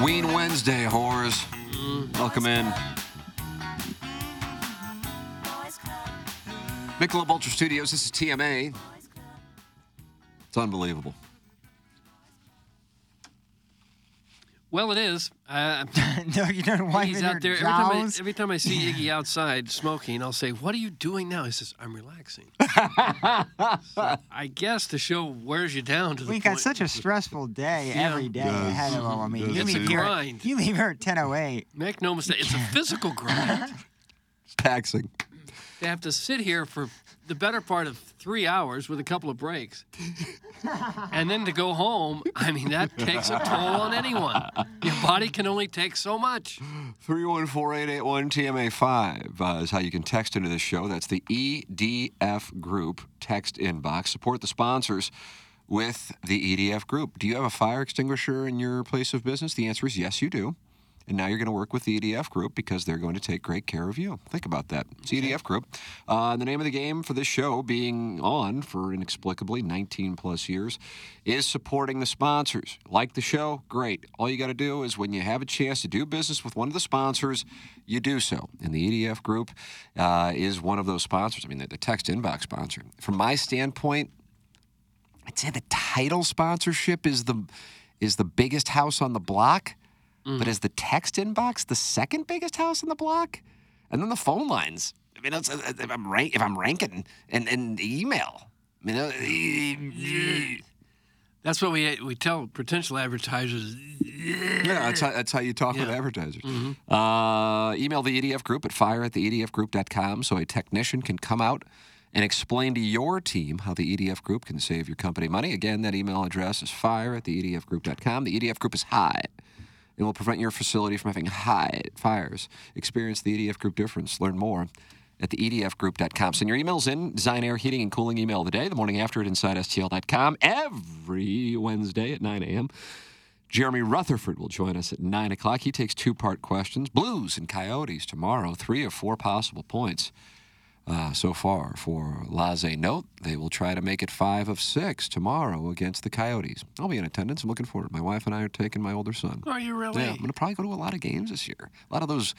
Ween Wednesday, whores. Welcome in. Michelob Ultra Studios, this is TMA. It's unbelievable. Well, it is. You don't want to out there. Every time I see Iggy outside smoking, I'll say, "What are you doing now?" He says, "I'm relaxing." So I guess the show wears you down to the point. We got such a stressful day every day ahead of all. I mean, you leave here. You leave here at 10:08. Make no mistake, it's a physical grind. It's taxing. They have to sit here for the better part of 3 hours with a couple of breaks. And then to go home, I mean, that takes a toll on anyone. Your body can only take so much. 314-881-TMA5 is how you can text into this show. That's the EDF group text inbox. Support the sponsors with the EDF group. Do you have a fire extinguisher in your place of business? The answer is yes, you do. And now you're going to work with the EDF Group because they're going to take great care of you. Think about that. It's the EDF Group. The name of the game for this show being on for inexplicably 19-plus years is supporting the sponsors. Like the show? Great. All you got to do is when you have a chance to do business with one of the sponsors, you do so. And the EDF Group is one of those sponsors. I mean, the text inbox sponsor. From my standpoint, I'd say the title sponsorship is the biggest house on the block. But is the text inbox the second biggest house on the block? And then the phone lines. I mean, that's, if I'm ranking, and email. I mean, that's what we tell potential advertisers. Yeah, that's how you talk with advertisers. Mm-hmm. Email the EDF Group at fire@theedfgroup.com so a technician can come out and explain to your team how the EDF Group can save your company money. Again, that email address is fire@theedfgroup.com. The EDF Group is high. It will prevent your facility from having high fires. Experience the EDF Group difference. Learn more at theedfgroup.com. Send your emails in. Design Air Heating and Cooling email of the day. The morning after at InsideSTL.com. Every Wednesday at 9 a.m. Jeremy Rutherford will join us at 9 o'clock. He takes two-part questions. Blues and Coyotes tomorrow. 3 of 4 possible points so far for Laissez Note. They will try to make it 5 of 6 tomorrow against the Coyotes. I'll be in attendance. I'm looking forward. My wife and I are taking my older son. Are you really? Yeah, I'm going to probably go to a lot of games this year. A lot of those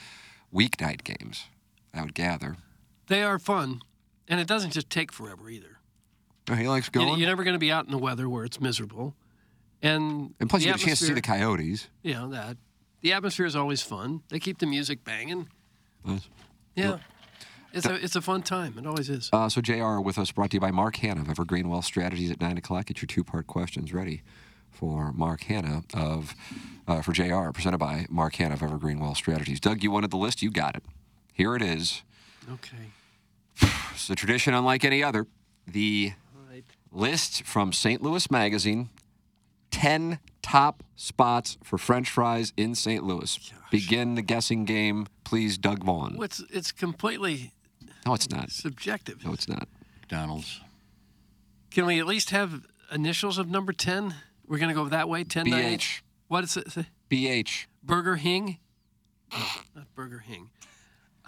weeknight games, I would gather. They are fun, and it doesn't just take forever either. Oh, he likes going? You're never going to be out in the weather where it's miserable. And plus, you get a chance to see the Coyotes. Yeah, that. The atmosphere is always fun. They keep the music banging. Nice. Yeah. Yep. It's a fun time. It always is. So, JR with us, brought to you by Mark Hanna of Evergreen Wealth Strategies at 9 o'clock. Get your two-part questions ready for Mark Hanna for JR, presented by Mark Hanna of Evergreen Wealth Strategies. Doug, you wanted the list. You got it. Here it is. Okay. It's a tradition unlike any other. The list from St. Louis Magazine, 10 top spots for French fries in St. Louis. Gosh. Begin the guessing game, please, Doug Vaughn. Well, it's completely... No, it's not. Subjective. No, it's not. McDonald's. Can we at least have initials of number 10? We're going to go that way? 10? BH. What is it? BH. Burger King? Oh, not Burger King.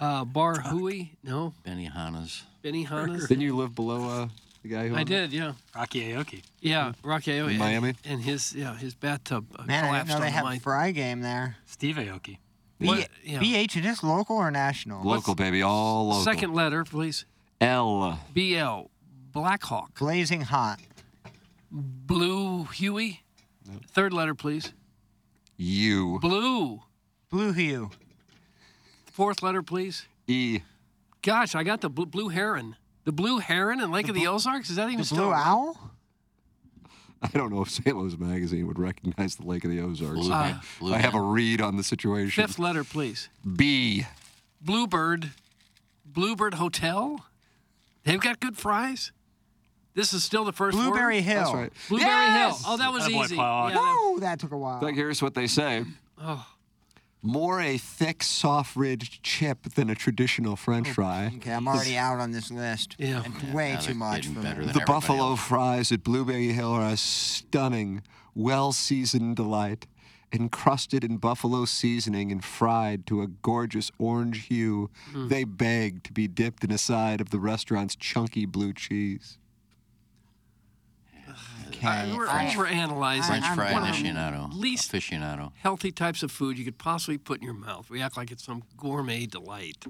Bar Hui? No. Benihana's. Didn't you live below the guy who... I did, yeah. Rocky Aoki. Yeah, Rocky Aoki. In Miami? And his bathtub collapsed. Man, I know they have a fry game there. Steve Aoki. BH, is this local or national? Local, baby. All local. Second letter, please. L. BL. Blackhawk. Blazing Hot. Blue Huey. Third letter, please. U. Blue. Blue hue. Fourth letter, please. E. Gosh, I got the blue heron. The blue heron in Lake of the Ozarks? Is that even still? The blue owl? I don't know if St. Louis Magazine would recognize the Lake of the Ozarks. I have a read on the situation. Fifth letter, please. B. Bluebird. Bluebird Hotel? They've got good fries? This is still the first word? Blueberry Hill. That's right. Blueberry Hill. Oh, that was easy. Yeah, whoa, that took a while. Like, here's what they say. Oh. More a thick, soft-ridged chip than a traditional French fry. Okay, I'm already out on this list. Yeah. Way too much for me. The buffalo fries at Blueberry Hill are a stunning, well-seasoned delight, encrusted in buffalo seasoning and fried to a gorgeous orange hue. Mm. They beg to be dipped in a side of the restaurant's chunky blue cheese. Okay. We're analyzing French fry aficionado. Least healthy types of food you could possibly put in your mouth. We act like it's some gourmet delight.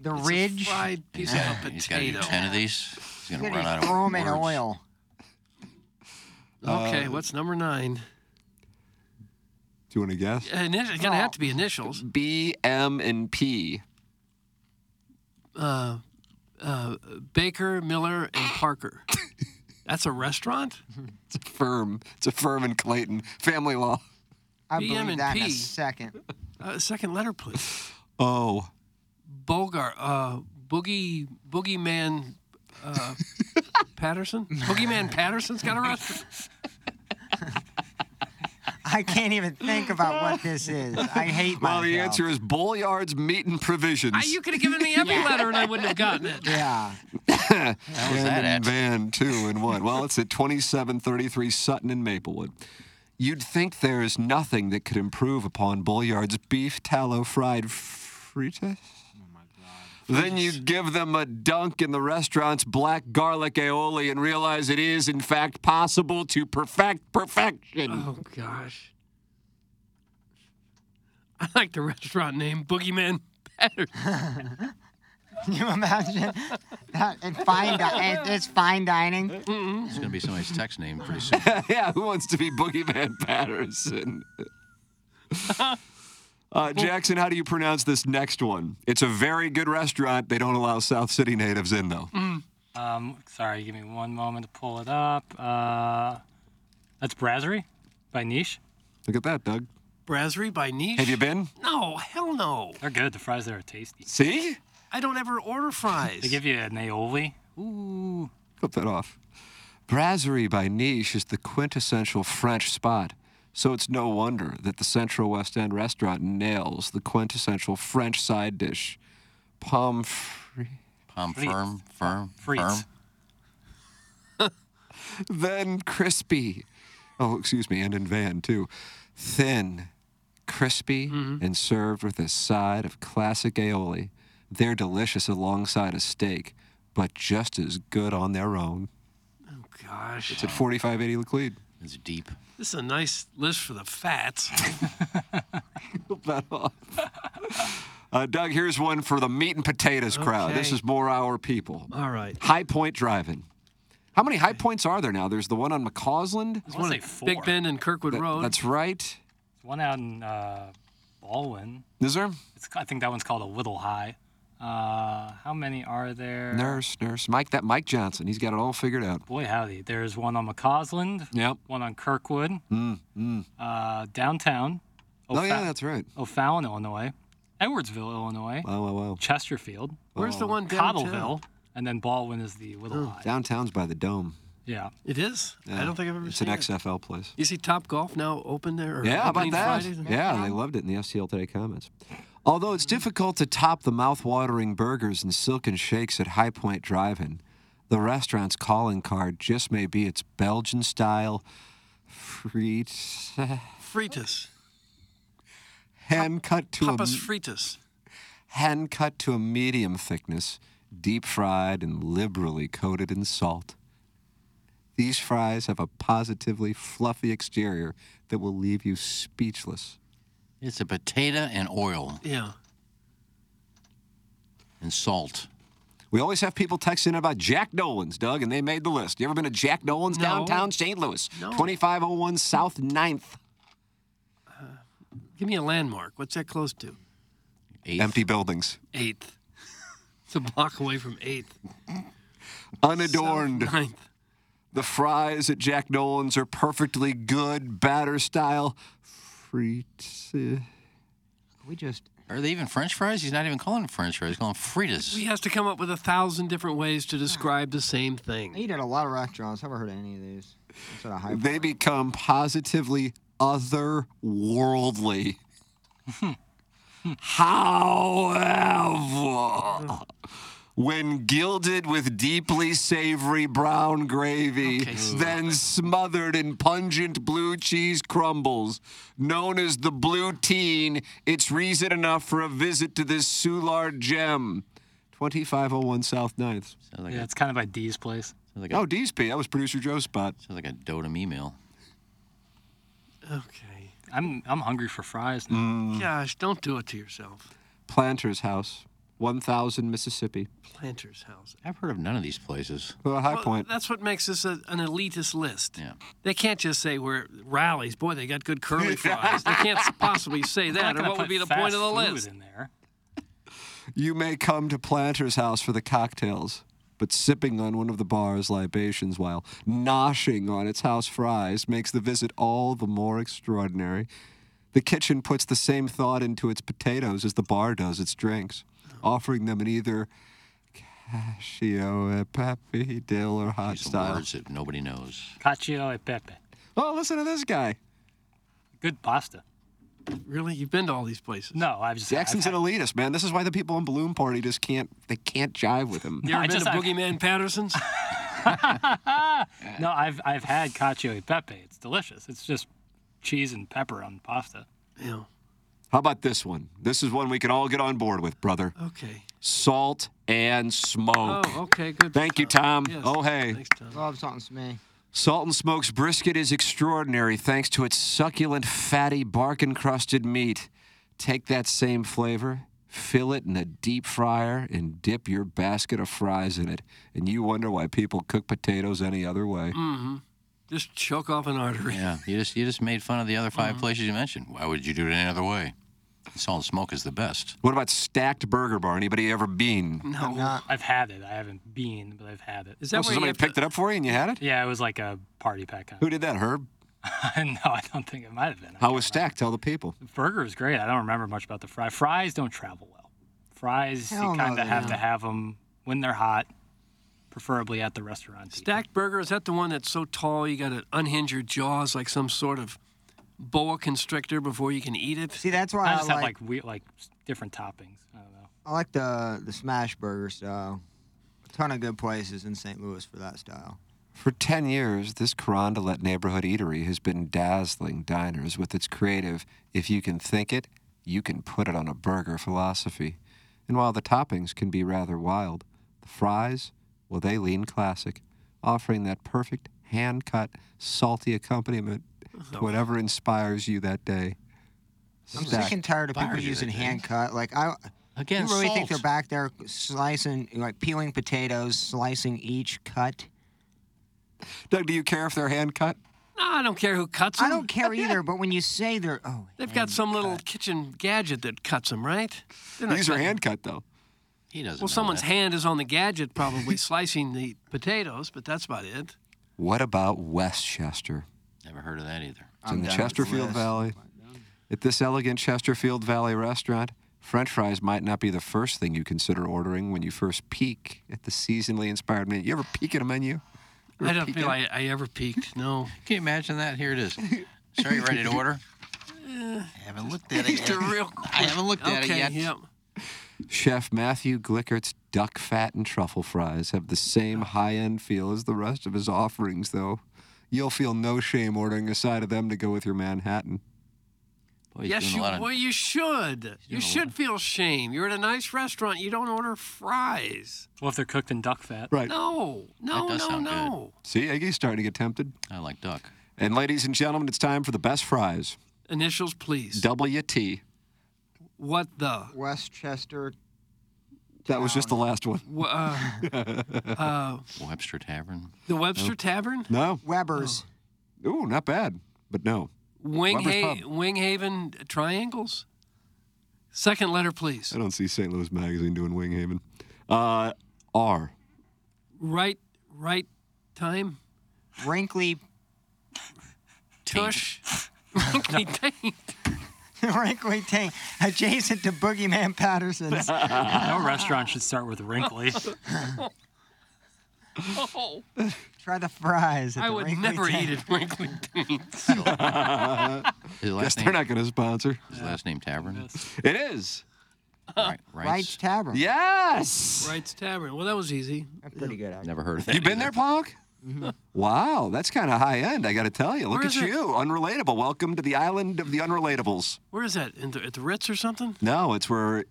The ridge. A fried piece of a potato. He's got to do 10 of these. He's going to run out of words. Throw them in oil. Okay, what's number 9? Do you want to guess? It's going to have to be initials. B, M, and P. Baker, Miller, and Parker. That's a restaurant? It's a firm. It's a firm in Clayton. Family law. I believe that in a second. Second letter, please. Oh. Bulgar. Boogeyman Patterson? Boogeyman Patterson's got a restaurant? I can't even think about what this is. I hate myself. Well, the answer is Bolliard's Meat and Provisions. You could have given me every letter and I wouldn't have gotten it. Yeah. That was that Van 2 and 1. Well, it's at 2733 Sutton in Maplewood. You'd think there is nothing that could improve upon Bolliard's beef tallow fried fritters. Oh my God! Then you give them a dunk in the restaurant's black garlic aioli and realize it is in fact possible to perfect perfection. Oh gosh! I like the restaurant name Boogeyman Patterson. Can you imagine that? It's fine dining. Mm-hmm. It's going to be somebody's text name pretty soon. Yeah, who wants to be Boogeyman Patterson? Jackson, how do you pronounce this next one? It's a very good restaurant. They don't allow South City natives in, though. Mm. Sorry, give me one moment to pull it up. That's Brasserie by Niche. Look at that, Doug. Brasserie by Niche? Have you been? No, hell no. They're good. The fries there are tasty. See? I don't ever order fries. They give you an aioli. Ooh. Cut that off. Brasserie by Niche is the quintessential French spot, so it's no wonder that the Central West End restaurant nails the quintessential French side dish. Pommes frites. Then crispy. Oh, excuse me, and in Van, too. Thin, crispy, and served with a side of classic aioli. They're delicious alongside a steak, but just as good on their own. Oh, gosh. It's at 4580 Laclede. It's deep. This is a nice list for the fats. Doug, here's one for the meat and potatoes crowd. This is more our people. All right. High Point Drive In. How many High Points are there now? There's the one on McCausland. There's one at Big Bend and Kirkwood Road. That's right. There's one out in Baldwin. Is there? I think that one's called a Little High. How many are there? Nurse. Mike Johnson. He's got it all figured out. Boy, howdy. There's one on McCausland. Yep. One on Kirkwood. Downtown. Yeah, that's right. O'Fallon, Illinois. Edwardsville, Illinois. Wow. Chesterfield. Where's the one downtown? Cottleville. And then Baldwin is the Little High. Downtown's by the Dome. Yeah. It is? Yeah. I don't think I've ever seen it. It's an XFL place. You see Top Golf now open there? How about that? Yeah, they loved it in the STL Today comments. Although it's difficult to top the mouth-watering burgers and silken shakes at High Point Drive-In, the restaurant's calling card just may be its Belgian-style fritas. Hand-cut to a medium thickness, deep-fried and liberally coated in salt. These fries have a positively fluffy exterior that will leave you speechless. It's a potato and oil. Yeah. And salt. We always have people text in about Jack Nolan's, Doug, and they made the list. You ever been to Jack Nolan's downtown St. Louis? No. 2501 South 9th. Give me a landmark. What's that close to? 8th. Empty buildings. 8th. It's a block away from 8th. Unadorned. South 9th. The fries at Jack Nolan's are perfectly good, batter-style frites. Are they even French fries? He's not even calling them French fries. He's calling them fritas. He has to come up with 1,000 different ways to describe the same thing. I eat at a lot of restaurants. Haven't heard of any of these. They become positively otherworldly. However, when gilded with deeply savory brown gravy, then smothered in pungent blue cheese crumbles, known as the blue teen, it's reason enough for a visit to this Soulard gem. 2501 South 9th. Like it's kind of by Dee's place. Like Dee's P. That was producer Joe's spot. Sounds like a Dota meme meal. Okay. I'm hungry for fries now. Gosh, don't do it to yourself. Planter's House. 1000 Mississippi. Planter's House. I've heard of none of these places. Well, High Point. That's what makes this an elitist list. Yeah. They can't just say we're rallies. Boy, they got good curly fries. They can't possibly say that, or what would be the point of the list? In there. You may come to Planter's House for the cocktails, but sipping on one of the bar's libations while noshing on its house fries makes the visit all the more extraordinary. The kitchen puts the same thought into its potatoes as the bar does its drinks, offering them in either cacio e pepe, dill, or hot style. Words that nobody knows. Cacio e pepe. Oh, listen to this guy. Good pasta. Really? You've been to all these places? No, I've just... Jackson's an elitist, man. This is why the people on Balloon Party just can't jive with him. You ever been to Boogeyman Patterson's? No, I've had cacio e pepe. It's delicious. It's just cheese and pepper on pasta. Yeah. How about this one? This is one we can all get on board with, brother. Okay. Salt and Smoke. Oh, okay, good. Thank you, Tom. Yes. Oh, hey. Thanks, Tom. Love Salt and Smoke. Salt and Smoke's brisket is extraordinary thanks to its succulent, fatty, bark-encrusted meat. Take that same flavor, fill it in a deep fryer, and dip your basket of fries in it. And you wonder why people cook potatoes any other way. Mm-hmm. Just choke off an artery. Yeah, you just made fun of the other five places you mentioned. Why would you do it any other way? Salt and Smoke is the best. What about Stacked Burger Bar? Anybody ever been? No. I've had it. I haven't been, but I've had it. Is that so somebody picked it up for you and you had it? Yeah, it was like a party pack. Kind of. Who did that, Herb? No, I don't think it might have been. How was Stacked? Tell the people. The burger was great. I don't remember much about the fry. Fries don't travel well. Fries, you kind of have to have them when they're hot. Preferably at the restaurant. Stacked Burger, is that the one that's so tall you got to unhinge your jaws like some sort of boa constrictor before you can eat it? See, that's why I just have like different toppings. I don't know. I like the smash burger style. A ton of good places in St. Louis for that style. For 10 years, this Carondelet neighborhood eatery has been dazzling diners with its creative, if you can think it, you can put it on a burger philosophy. And while the toppings can be rather wild, the fries... Well, they lean classic, offering that perfect, hand-cut, salty accompaniment to whatever inspires you that day. I'm sick and tired of people using hand-cut. Like, you really think they're back there slicing, like peeling potatoes, slicing each cut? Doug, do you care if they're hand-cut? No, I don't care who cuts them. I don't care either, but when you say they're... oh, they've got some little kitchen gadget that cuts them, right? These are hand-cut, though. He doesn't know someone's hand is on the gadget probably slicing the potatoes, but that's about it. What about Westchester? Never heard of that either. It's in the Chesterfield Valley. At this elegant Chesterfield Valley restaurant, French fries might not be the first thing you consider ordering when you first peek at the seasonally inspired menu. You ever peek at a menu? I don't feel like I ever peeked, no. Can you imagine that? Here it is. Sir, you ready to order? I haven't looked at it yet. I haven't looked at it yet. Yep. Chef Matthew Glickert's duck fat and truffle fries have the same high-end feel as the rest of his offerings, though. You'll feel no shame ordering a side of them to go with your Manhattan. Boy, yes, you should. You should feel shame. You're at a nice restaurant. You don't order fries. Well, if they're cooked in duck fat. Right. No. Good. See, Iggy's starting to get tempted. I like duck. And ladies and gentlemen, it's time for the best fries. Initials, please. WT. What the? Westchester That was just the last one. Webster Tavern. The Webster Tavern? No. Weber's. Oh. Ooh, not bad, but no. Winghaven Triangles? Second letter, please. I don't see St. Louis Magazine doing Winghaven. R. Right time? Wrinkly Tush. Wrinkly Taint. Wrinkly Taint, adjacent to Boogeyman Patterson's. No restaurant should start with Wrinkly. Oh. Try the fries. At I the would Wrinkly never Taint. Eat at Wrinkly Taint. Guess they're not going to sponsor. His last name Tavern? It is. Wright's Tavern. Yes! Wright's Tavern. Well, that was easy. That's pretty good. Actually. Never heard of that. You been there, Pollock? Mm-hmm. Wow, that's kind of high end, I got to tell you. Look at you, unrelatable. Welcome to the island of the unrelatables. Where is that? At the Ritz or something? No, it's where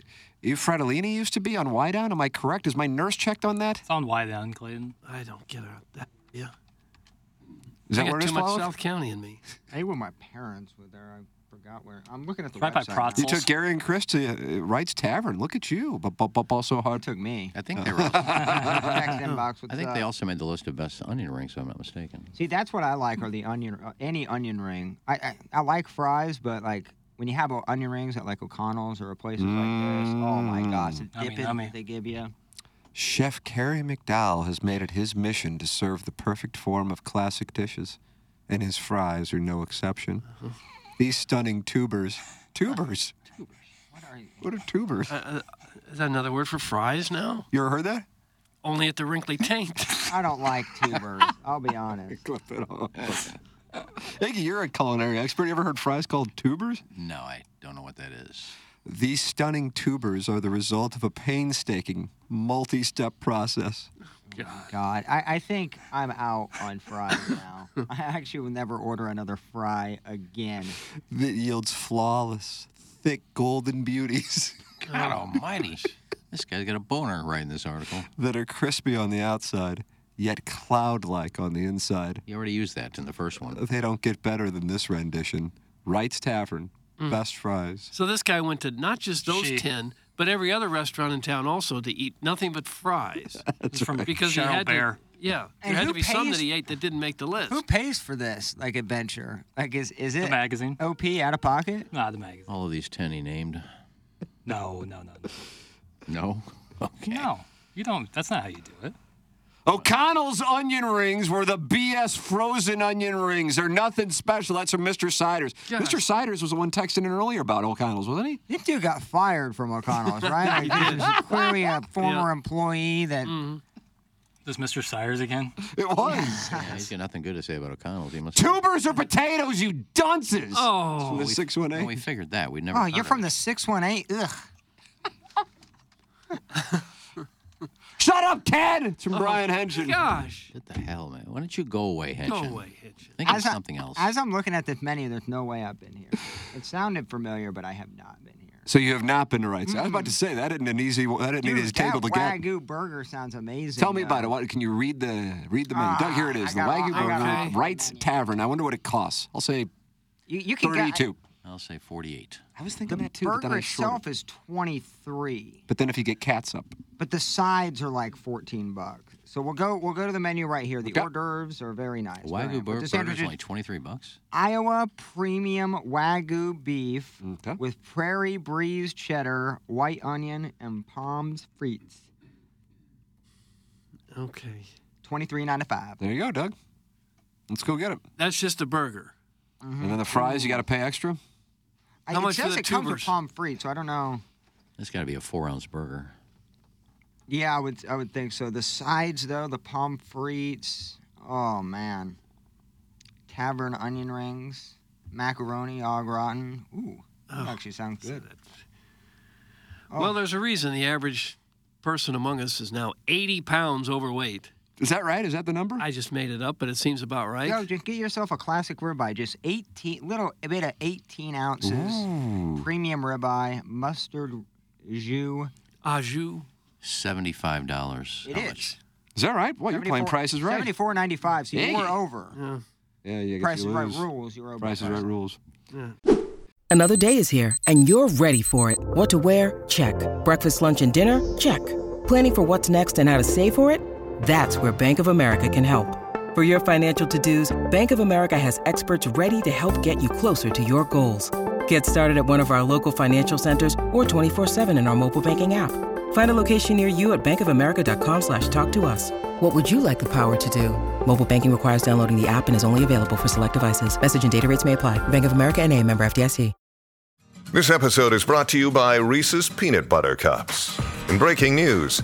Fratellini used to be on Wydown. Am I correct? Is my nurse checked on that? It's on Wydown, Clayton. I don't get her. Yeah. Is that where it is? Too much South County in me. Hey, when my parents were there, I forgot where. I'm looking at the website. By you took Gary and Chris to Wright's Tavern. Look at you. But also hard. It took me. I think they were. They also made the list of best onion rings, if I'm not mistaken. See, that's what I like, are the onion, any onion ring. I like fries, but like when you have onion rings at like O'Connell's or places like this, oh my gosh, they give you. Chef Kerry McDowell has made it his mission to serve the perfect form of classic dishes, and his fries are no exception. Uh-huh. These stunning tubers. Tubers? Tubers. What are tubers? Is that another word for fries now? You ever heard that? Only at the Wrinkly Taint. I don't like tubers. I'll be honest. Clip it off. Iggy, you're a culinary expert. You ever heard fries called tubers? No, I don't know what that is. These stunning tubers are the result of a painstaking, multi-step process. God. I think I'm out on fries now. I actually will never order another fry again. That yields flawless, thick, golden beauties. God almighty. This guy's got a boner writing this article. That are crispy on the outside, yet cloud-like on the inside. You already used that in the first one. They don't get better than this rendition. Wright's Tavern, best fries. So this guy went to not just those 10... but every other restaurant in town also to eat nothing but fries. That's right. Because he had Bear. There had to be some that he ate that didn't make the list. Who pays for this, like, adventure? Like, is it? The magazine. OP, out of pocket? Nah, the magazine. All of these 10 he named. No. No? Okay. No. You don't. That's not how you do it. O'Connell's onion rings were the BS frozen onion rings. They're nothing special. That's from Mr. Siders. Gosh. Mr. Siders was the one texting in earlier about O'Connell's, wasn't he? This dude got fired from O'Connell's, right? He was clearly a former employee that... Mm-hmm. This Mr. Siders again? It was. Yeah, he's got nothing good to say about O'Connell's. Tubers or potatoes, you dunces! Oh. From the 618. We figured that. We never. Oh, you're from the 618? Ugh. Shut up, Ted! It's from Brian Henshin. Gosh. What the hell, man? Why don't you go away, Henshin? Go away, Henshin. Think of something else. As I'm looking at this menu, there's no way I've been here. It sounded familiar, but I have not been here. So you have not been to Wright's. Mm-hmm. I was about to say, that isn't an easy one. That isn't an easy table to get. Wagyu burger sounds amazing. Tell me about it. Can you read the menu? Doug, here it is. The Wagyu burger, Wright's Tavern. I wonder what it costs. I'll say you can 32. I'll say 48. I was thinking that too. The burger itself is 23. But then if you get catsup. But the sides are like $14. So we'll go to the menu right here. The hors d'oeuvres are very nice. Wagyu burger is only $23. Iowa premium Wagyu beef with prairie breeze cheddar, white onion, and palm frites. Okay. $23.95. There you go, Doug. Let's go get it. That's just a burger. Mm-hmm. And then the fries, you got to pay extra? How much does it come with palm frites, so I don't know. It's got to be a 4-ounce burger. Yeah, I would think so. The sides, though, the palm frites. Oh, man. Tavern onion rings. Macaroni au gratin. Ooh, that actually sounds good. Well, there's a reason the average person among us is now 80 pounds overweight. Is that right? Is that the number? I just made it up, but it seems about right. No, just get yourself a classic ribeye. Just 18 ounces. Ooh. Premium ribeye, mustard jus. Au jus. $75. It is. Is that right? Well, you're playing Price is Right. $74.95, so you were over. Yeah, you Price is Right rules. You're over. Price is Right rules. Yeah. Another day is here, and you're ready for it. What to wear? Check. Breakfast, lunch, and dinner? Check. Planning for what's next and how to save for it? That's where Bank of America can help. For your financial to-dos, Bank of America has experts ready to help get you closer to your goals. Get started at one of our local financial centers or 24/7 in our mobile banking app. Find a location near you at bankofamerica.com/talktous. What would you like the power to do? Mobile banking requires downloading the app and is only available for select devices. Message and data rates may apply. Bank of America N.A., member FDIC. This episode is brought to you by Reese's Peanut Butter Cups. In breaking news,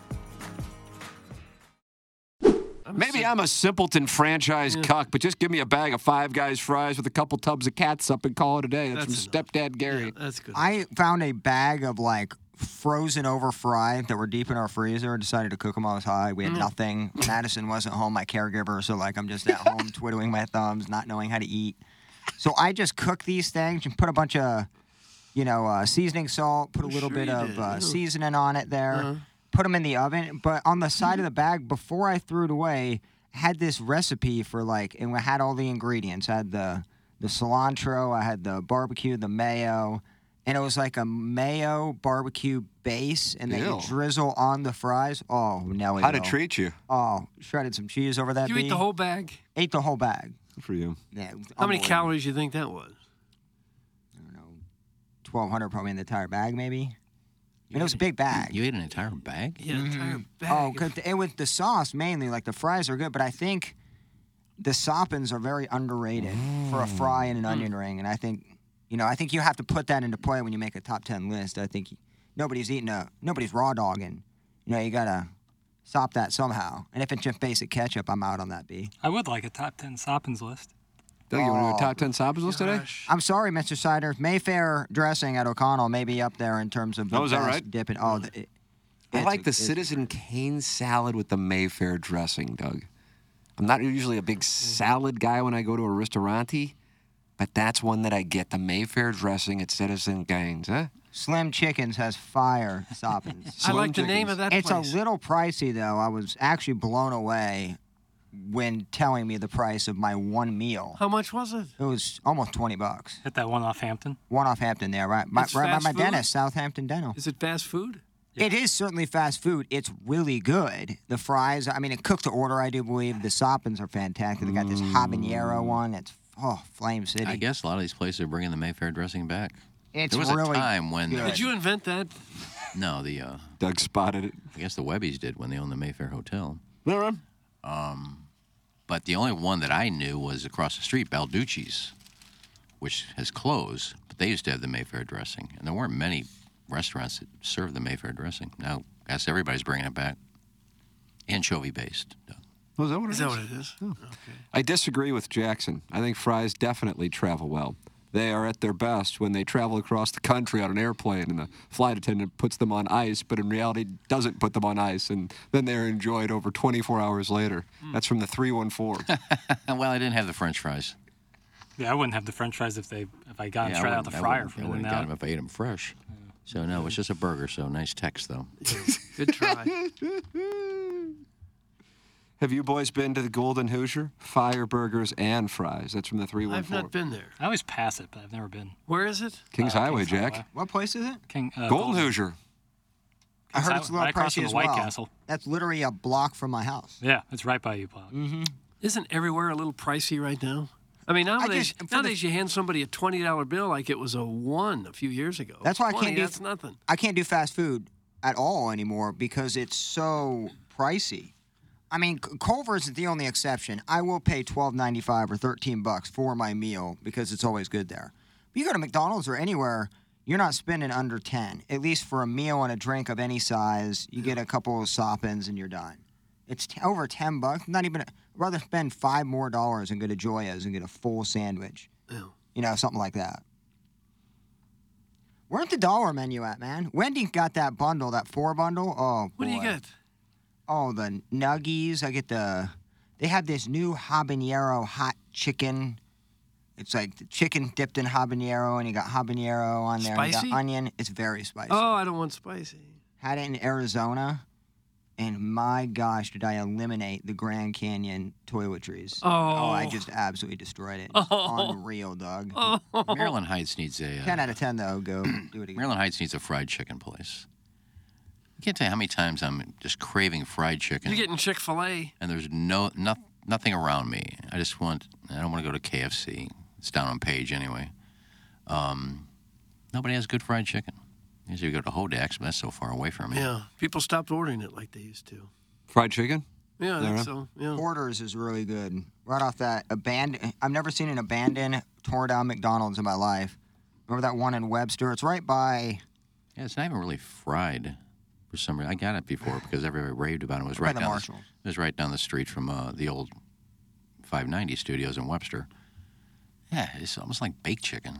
Maybe I'm a simpleton franchise cuck, but just give me a bag of Five Guys fries with a couple tubs of catsup and call it a day. That's from Stepdad Gary. Yeah, that's good. I found a bag of, like, frozen over fry that were deep in our freezer and decided to cook them all as high. We had nothing. Madison wasn't home, my caregiver, so, like, I'm just at home twiddling my thumbs, not knowing how to eat. So I just cook these things and put a bunch of, you know, seasoning salt, put a little bit of seasoning on it there. Uh-huh. Put them in the oven, but on the side of the bag, before I threw it away, had this recipe for, like, and it had all the ingredients. I had the cilantro, I had the barbecue, the mayo, and it was like a mayo barbecue base, and then you drizzle on the fries. Oh, now it. How'd it treat you? Oh, shredded some cheese over that. You ate the whole bag? Ate the whole bag. Good for you. Yeah. How many calories do you think that was? I don't know, 1,200 probably in the entire bag, maybe. And it was a big bag. You ate an entire bag? Yeah, an entire bag. Oh, because with the sauce mainly, like the fries are good, but I think the soppins are very underrated for a fry and an onion ring. And I think, you know, I think you have to put that into play when you make a top 10 list. I think nobody's eating nobody's raw dogging. You know, you got to sop that somehow. And if it's just basic ketchup, I'm out on that B. I would like a top 10 soppins list. Doug, you want to do a top 10 soppins list today? I'm sorry, Mr. Sider. Mayfair dressing at O'Connell may be up there in terms of the best dipping. Oh, I like the Citizen Kane salad with the Mayfair dressing, Doug. I'm not usually a big salad guy when I go to a restaurante, but that's one that I get, the Mayfair dressing at Citizen Kane's, huh? Slim Chickens has fire soppins. I like the name of that place. It's a little pricey, though. I was actually blown away when telling me the price of my one meal. How much was it? It was almost $20. At that one off Hampton? One off Hampton there, right? Right by my dentist, Southampton Dental. Is it fast food? Yeah. It is certainly fast food. It's really good. The fries, I mean, it cooked to order, I do believe. The soppins are fantastic. They got this habanero one. It's, Flame City. I guess a lot of these places are bringing the Mayfair dressing back. It's really a time when... Did you invent that? No, the... Doug spotted it. I guess the Webbies did when they owned the Mayfair Hotel. All right. But the only one that I knew was across the street, Balducci's, which has closed. But they used to have the Mayfair dressing, and there weren't many restaurants that served the Mayfair dressing. Now, I guess everybody's bringing it back. Anchovy based. Well, is that what it is? Is that what it is? Oh. Okay. I disagree with Jackson. I think fries definitely travel well. They are at their best when they travel across the country on an airplane and the flight attendant puts them on ice, but in reality doesn't put them on ice, and then they're enjoyed over 24 hours later. That's from the 314. Well, I didn't have the French fries. Yeah, I wouldn't have the French fries if I got them straight out the fryer for them. I wouldn't have got them if I ate them fresh. Yeah. So, no, it's just a burger, so nice text, though. Good try. Have you boys been to the Golden Hoosier? Fire burgers and fries. That's from the 314. I've not been there. I always pass it, but I've never been. Where is it? Kings Highway, Jack. Highway. What place is it? Golden Hoosier. I heard it's a little pricey across from the White Castle. That's literally a block from my house. Yeah, it's right by you, Paul. Mm-hmm. Isn't everywhere a little pricey right now? I mean, nowadays you hand somebody a $20 bill like it was a one a few years ago. That's why I can't do fast food at all anymore because it's so pricey. I mean, Culver's is the only exception. I will pay $12.95 or $13 for my meal because it's always good there. But you go to McDonald's or anywhere, you're not spending under $10, at least for a meal and a drink of any size. You get a couple of soppins and you're done. It's over $10. Not even. I'd rather spend $5 more and go to Joya's and get a full sandwich. Ew. You know, something like that. Where's the dollar menu at, man? Wendy got that bundle, that 4 bundle. Oh, boy. What do you get? Oh, the nuggies. They have this new habanero hot chicken It's like the chicken dipped in habanero, and you got habanero on there. Spicy? And you got onion. It's very spicy. Oh, I don't want spicy. Had it in Arizona, and my gosh, did I eliminate the Grand Canyon toiletries. Oh. I just absolutely destroyed it. Oh. Unreal, Doug. Oh. Maryland Heights needs a... 10 out of 10, though. Go do it again. Maryland Heights needs a fried chicken place. I can't tell you how many times I'm just craving fried chicken. You're getting Chick-fil-A. And there's nothing around me. I don't want to go to KFC. It's down on Page anyway. Nobody has good fried chicken. Usually you go to Hodak's, but that's so far away from me. Yeah. People stopped ordering it like they used to. Fried chicken? Yeah, I think so. Yeah. Porter's is really good. Right off that, I've never seen an abandoned, torn-down McDonald's in my life. Remember that one in Webster? It's right by... Yeah, it's not even really fried. For some reason, I got it before because everybody raved about it. It was right down the street from the old 590 studios in Webster. Yeah, it's almost like baked chicken.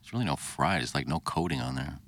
It's really no fried. It's like no coating on there.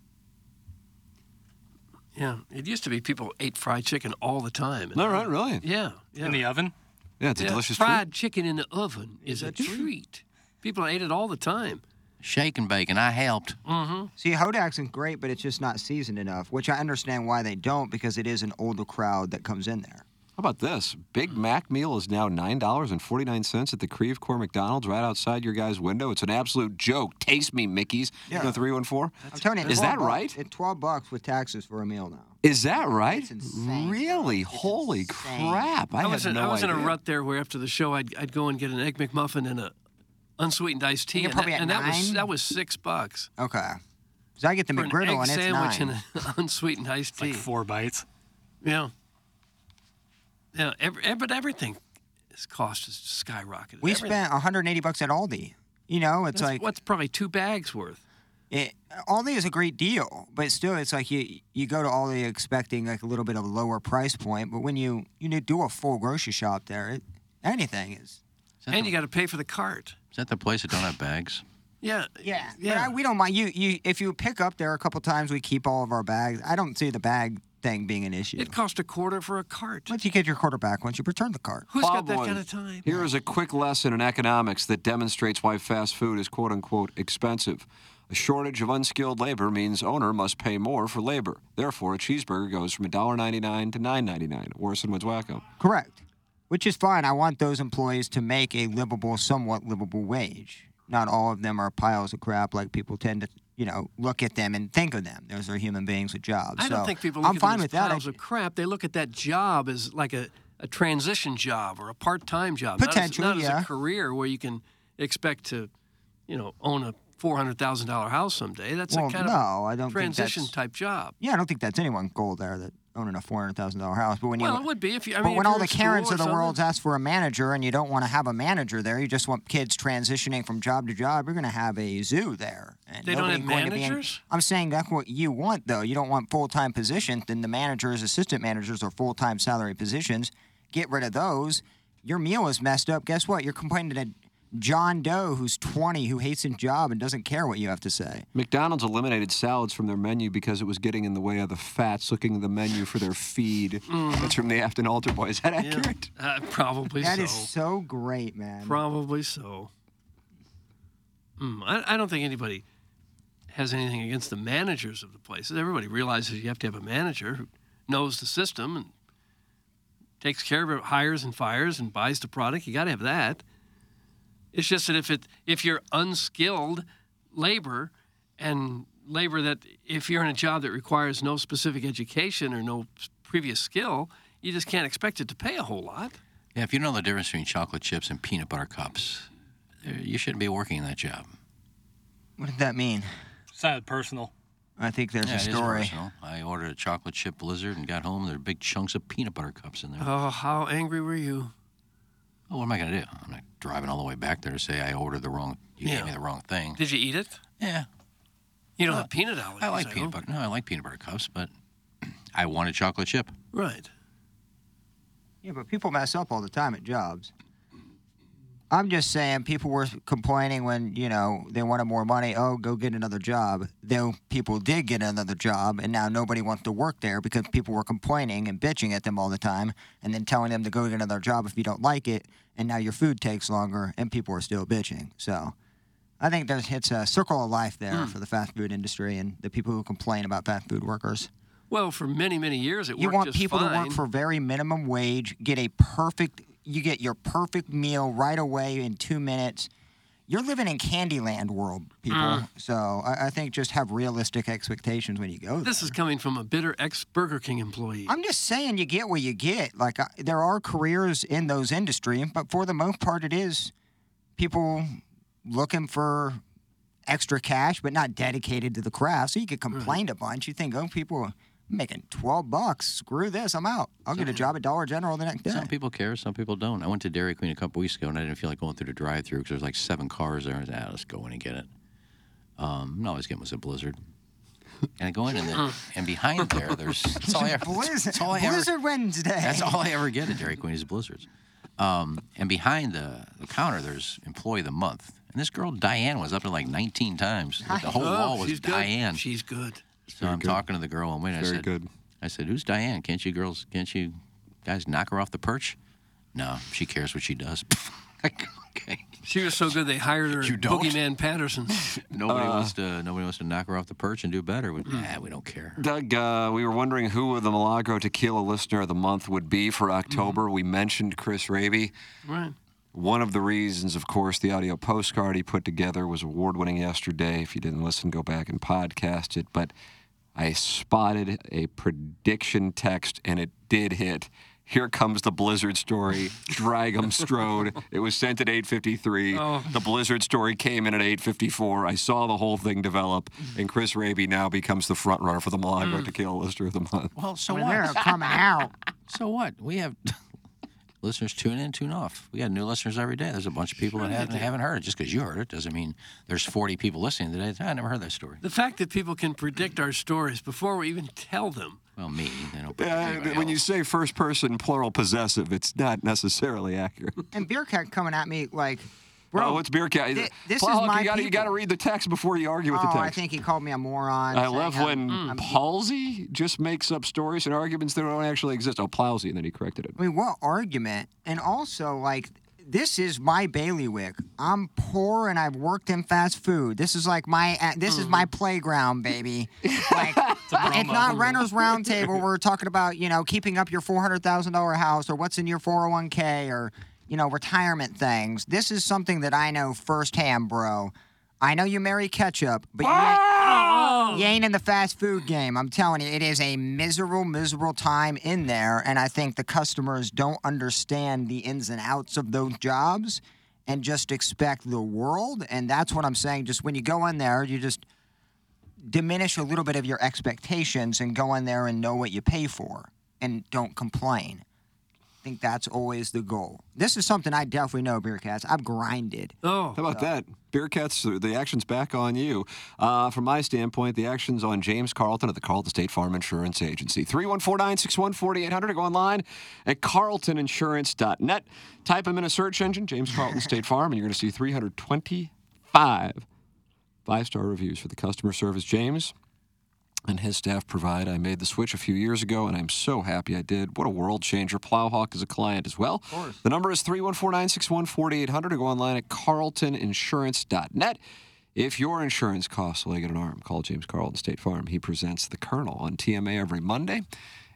Yeah, it used to be people ate fried chicken all the time. No, right, really? Yeah, yeah. In the oven? Yeah, it's a delicious treat. Fried chicken in the oven is a treat. People ate it all the time. Shake and bake, and I helped. Mm-hmm. See, Hodak's is great, but it's just not seasoned enough, which I understand why they don't, because it is an older crowd that comes in there. How about this? Big Mac meal is now $9.49 at the Creve Coeur McDonald's right outside your guys' window. It's an absolute joke. Taste me, Mickey's. Yeah. You know, 314? I'm telling you, is that right? It's $12 with taxes for a meal now. Is that right? It's insane. Really? It's Holy insane. Crap. I had no idea. In a rut there where after the show I'd go and get an Egg McMuffin and a unsweetened iced tea, that was $6. Okay, because I get the McGriddle and it's $9. Sandwich and an unsweetened iced tea, like 4 bites. Yeah, yeah. But everything's cost is skyrocketed. We spent $180 at Aldi. You know, it's what's probably 2 bags worth. Aldi is a great deal, but still, it's like you go to Aldi expecting like a little bit of a lower price point, but when you do a full grocery shop there, anything is. And you got to pay for the cart. Is that the place that don't have bags? Yeah. Yeah. Yeah. We don't mind. If you pick up there a couple times, we keep all of our bags. I don't see the bag thing being an issue. It costs $0.25 for a cart. Once you get your quarter back, once you return the cart. Who's got that kind of time? Here is a quick lesson in economics that demonstrates why fast food is quote-unquote expensive. A shortage of unskilled labor means owner must pay more for labor. Therefore, a cheeseburger goes from $1.99 to $9.99. Orson Woods Wacko. Correct. Which is fine. I want those employees to make a livable, somewhat livable wage. Not all of them are piles of crap like people tend to, look at them and think of them. Those are human beings with jobs. I don't think people look at them as piles of crap. They look at that job as like a transition job or a part-time job. Potentially, not as a career where you can expect to, own a $400,000 house someday. That's a kind of transition-type job. Yeah, I don't think that's anyone's goal there, that owning a $400,000 house. But it would be if you... but when all the Karens of the world ask for a manager and you don't want to have a manager there, you just want kids transitioning from job to job, you're going to have a zoo there. And they don't have managers? I'm saying that's what you want, though. You don't want full-time positions. Then the managers, assistant managers, or full-time salary positions. Get rid of those. Your meal is messed up. Guess what? You're complaining to John Doe, who's 20, who hates his job and doesn't care what you have to say. McDonald's eliminated salads from their menu because it was getting in the way of the fats looking at the menu for their feed. Mm. That's from the Afton Altar Boy. Is that accurate? Probably so. That is so great, man. Probably so. I don't think anybody has anything against the managers of the places. Everybody realizes you have to have a manager who knows the system and takes care of it, hires and fires and buys the product. You got to have that. It's just that if you're unskilled labor and labor that if you're in a job that requires no specific education or no previous skill, you just can't expect it to pay a whole lot. Yeah, if you know the difference between chocolate chips and peanut butter cups, you shouldn't be working in that job. What did that mean? Sounded personal. I think there's a story. It is personal. I ordered a chocolate chip Blizzard and got home. There were big chunks of peanut butter cups in there. Oh, how angry were you? Oh, what am I going to do? I'm not driving all the way back there to say I ordered the wrong... You gave me the wrong thing. Did you eat it? Yeah. You don't have peanut allergies. I like peanut butter. No, I like peanut butter cups, but I wanted chocolate chip. Right. Yeah, but people mess up all the time at jobs. I'm just saying people were complaining when, they wanted more money. Oh, go get another job. Though people did get another job, and now nobody wants to work there because people were complaining and bitching at them all the time and then telling them to go get another job if you don't like it, and now your food takes longer, and people are still bitching. So I think it's a circle of life there for the fast food industry and the people who complain about fast food workers. Well, for many, many years, it worked just fine. You want people to work for very minimum wage, you get your perfect meal right away in 2 minutes. You're living in Candyland world, people. So I think just have realistic expectations when you go there. This is coming from a bitter ex-Burger King employee. I'm just saying you get what you get. Like, there are careers in those industries, but for the most part, it is people looking for extra cash, but not dedicated to the craft. So you could complain a bunch. You think, oh, people are making $12. Screw this. I'm out. I'll get a job at Dollar General the next day. Some people care. Some people don't. I went to Dairy Queen a couple weeks ago, and I didn't feel like going through the drive-thru because there was like 7 cars there. I was like, let's go in and get it. All I was getting was a Blizzard. And I go in, and behind there, that's all I ever Blizzard. Blizzard Wednesday. That's all I ever get at Dairy Queen is Blizzards. And behind the counter, there's Employee of the Month. And this girl, Diane, was up to like 19 times. Like the whole wall was she's Diane. Good. She's good. So I'm talking to the girl, and I said, who's Diane? Can't you guys knock her off the perch? No, she cares what she does. Okay. She was so good they hired her at Boogeyman Patterson. Nobody wants to knock her off the perch and do better. We don't care. Doug, we were wondering who the Milagro Tequila Listener of the Month would be for October. We mentioned Chris Raby. Right. One of the reasons, of course, the audio postcard he put together was award-winning yesterday. If you didn't listen, go back and podcast it. But I spotted a prediction text, and it did hit. Here comes the Blizzard story. Dragham Strode. It was sent at 8:53. The Blizzard story came in at 8:54. I saw the whole thing develop, and Chris Raby now becomes the front runner for the Milagro Tequila Listener of the Month. Well, so what? They're coming out. So what? We have listeners tune in, tune off. We got new listeners every day. There's a bunch of people that haven't heard it. Just because you heard it doesn't mean there's 40 people listening today. I never heard that story. The fact that people can predict our stories before we even tell them. Well, me. When you say first person, plural possessive, it's not necessarily accurate. And Bearcat coming at me like, bro. Oh, it's Bearcat. This Paul, is my you got to read the text before you argue with the text. I think he called me a moron. I love when Palsy just makes up stories and arguments that don't actually exist. Oh, Plowsy, and then he corrected it. I mean, what argument? And also, like, this is my bailiwick. I'm poor and I've worked in fast food. This is like my is my playground, baby. Like, it's not Renters Roundtable. We're talking about, keeping up your $400,000 house or what's in your 401k or, retirement things. This is something that I know firsthand, bro. I know you marry ketchup, but you ain't in the fast food game. I'm telling you, it is a miserable time in there, and I think the customers don't understand the ins and outs of those jobs and just expect the world, and that's what I'm saying. Just when you go in there, you just diminish a little bit of your expectations and go in there and know what you pay for and don't complain. I think that's always the goal. This is something I definitely know, Bearcats. I've grinded. Oh, how about that? Bearcats, the action's back on you. From my standpoint, the action's on James Carlton at the Carlton State Farm Insurance Agency. 314-961-4800. Go online at carltoninsurance.net. Type him in a search engine, James Carlton State Farm, and you're going to see 325 5-star reviews for the customer service James and his staff provide. I made the switch a few years ago, and I'm so happy I did. What a world changer. Plowhawk is a client as well. Of course. The number is 314-961-4800, or go online at carltoninsurance.net. If your insurance costs a leg and an arm, call James Carlton State Farm. He presents The Colonel on TMA every Monday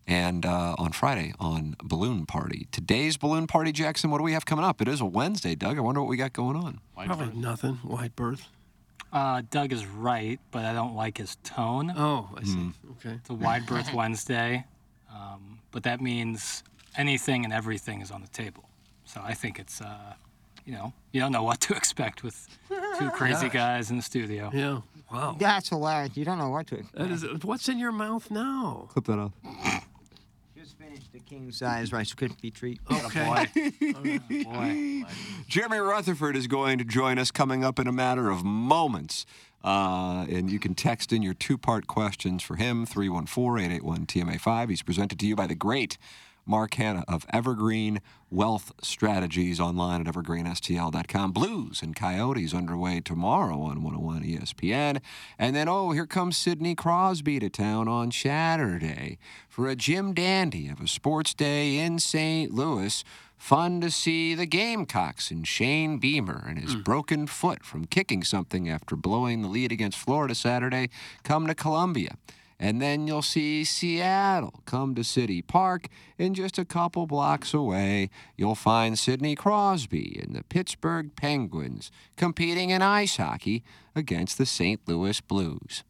and on Friday on Balloon Party. Today's Balloon Party, Jackson, what do we have coming up? It is a Wednesday, Doug. I wonder what we got going on. Probably nothing. White birth. Doug is right, but I don't like his tone. Oh, I see. Okay. It's a Wide Berth Wednesday, but that means anything and everything is on the table. So I think it's, you don't know what to expect with two crazy guys in the studio. Yeah. Wow. That's hilarious. You don't know what to expect. That is, what's in your mouth now? Clip that off. Just finished the king-size Rice Krispie treat. Okay. Boy. Jeremy Rutherford is going to join us coming up in a matter of moments. And you can text in your two-part questions for him, 314-881-TMA5. He's presented to you by the great Mark Hanna of Evergreen Wealth Strategies, online at evergreenstl.com. Blues and Coyotes underway tomorrow on 101 ESPN. And then, here comes Sidney Crosby to town on Saturday for a Jim Dandy of a sports day in St. Louis Fun to see the Gamecocks and Shane Beamer and his broken foot from kicking something after blowing the lead against Florida Saturday come to Columbia. And then you'll see Seattle come to City Park, and just a couple blocks away, you'll find Sidney Crosby and the Pittsburgh Penguins competing in ice hockey against the St. Louis Blues.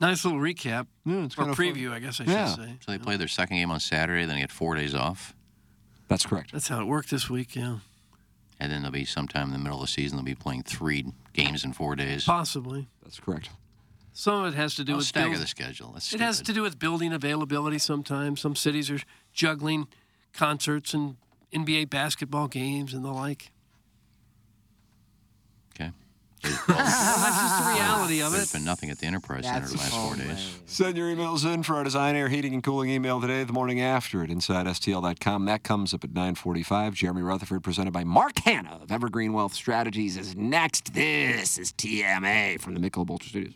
Nice little recap, or preview, fun. I guess I should say. So they play their second game on Saturday, then they get 4 days off? That's correct. That's how it worked this week, And then they'll be sometime in the middle of the season, they'll be playing 3 games in 4 days. Possibly. That's correct. Some of it has to do with stagger the schedule. It has to do with building availability sometimes. Some cities are juggling concerts and NBA basketball games and the like. Okay. Well, that's just the reality of it. There's been nothing at the Enterprise Center the last 4 days. Send your emails in for our Design Air Heating and Cooling email today, the morning after at InsideSTL.com. That comes up at 9:45. Jeremy Rutherford, presented by Mark Hanna of Evergreen Wealth Strategies, is next. This is TMA from the Michelob Ultra Studios.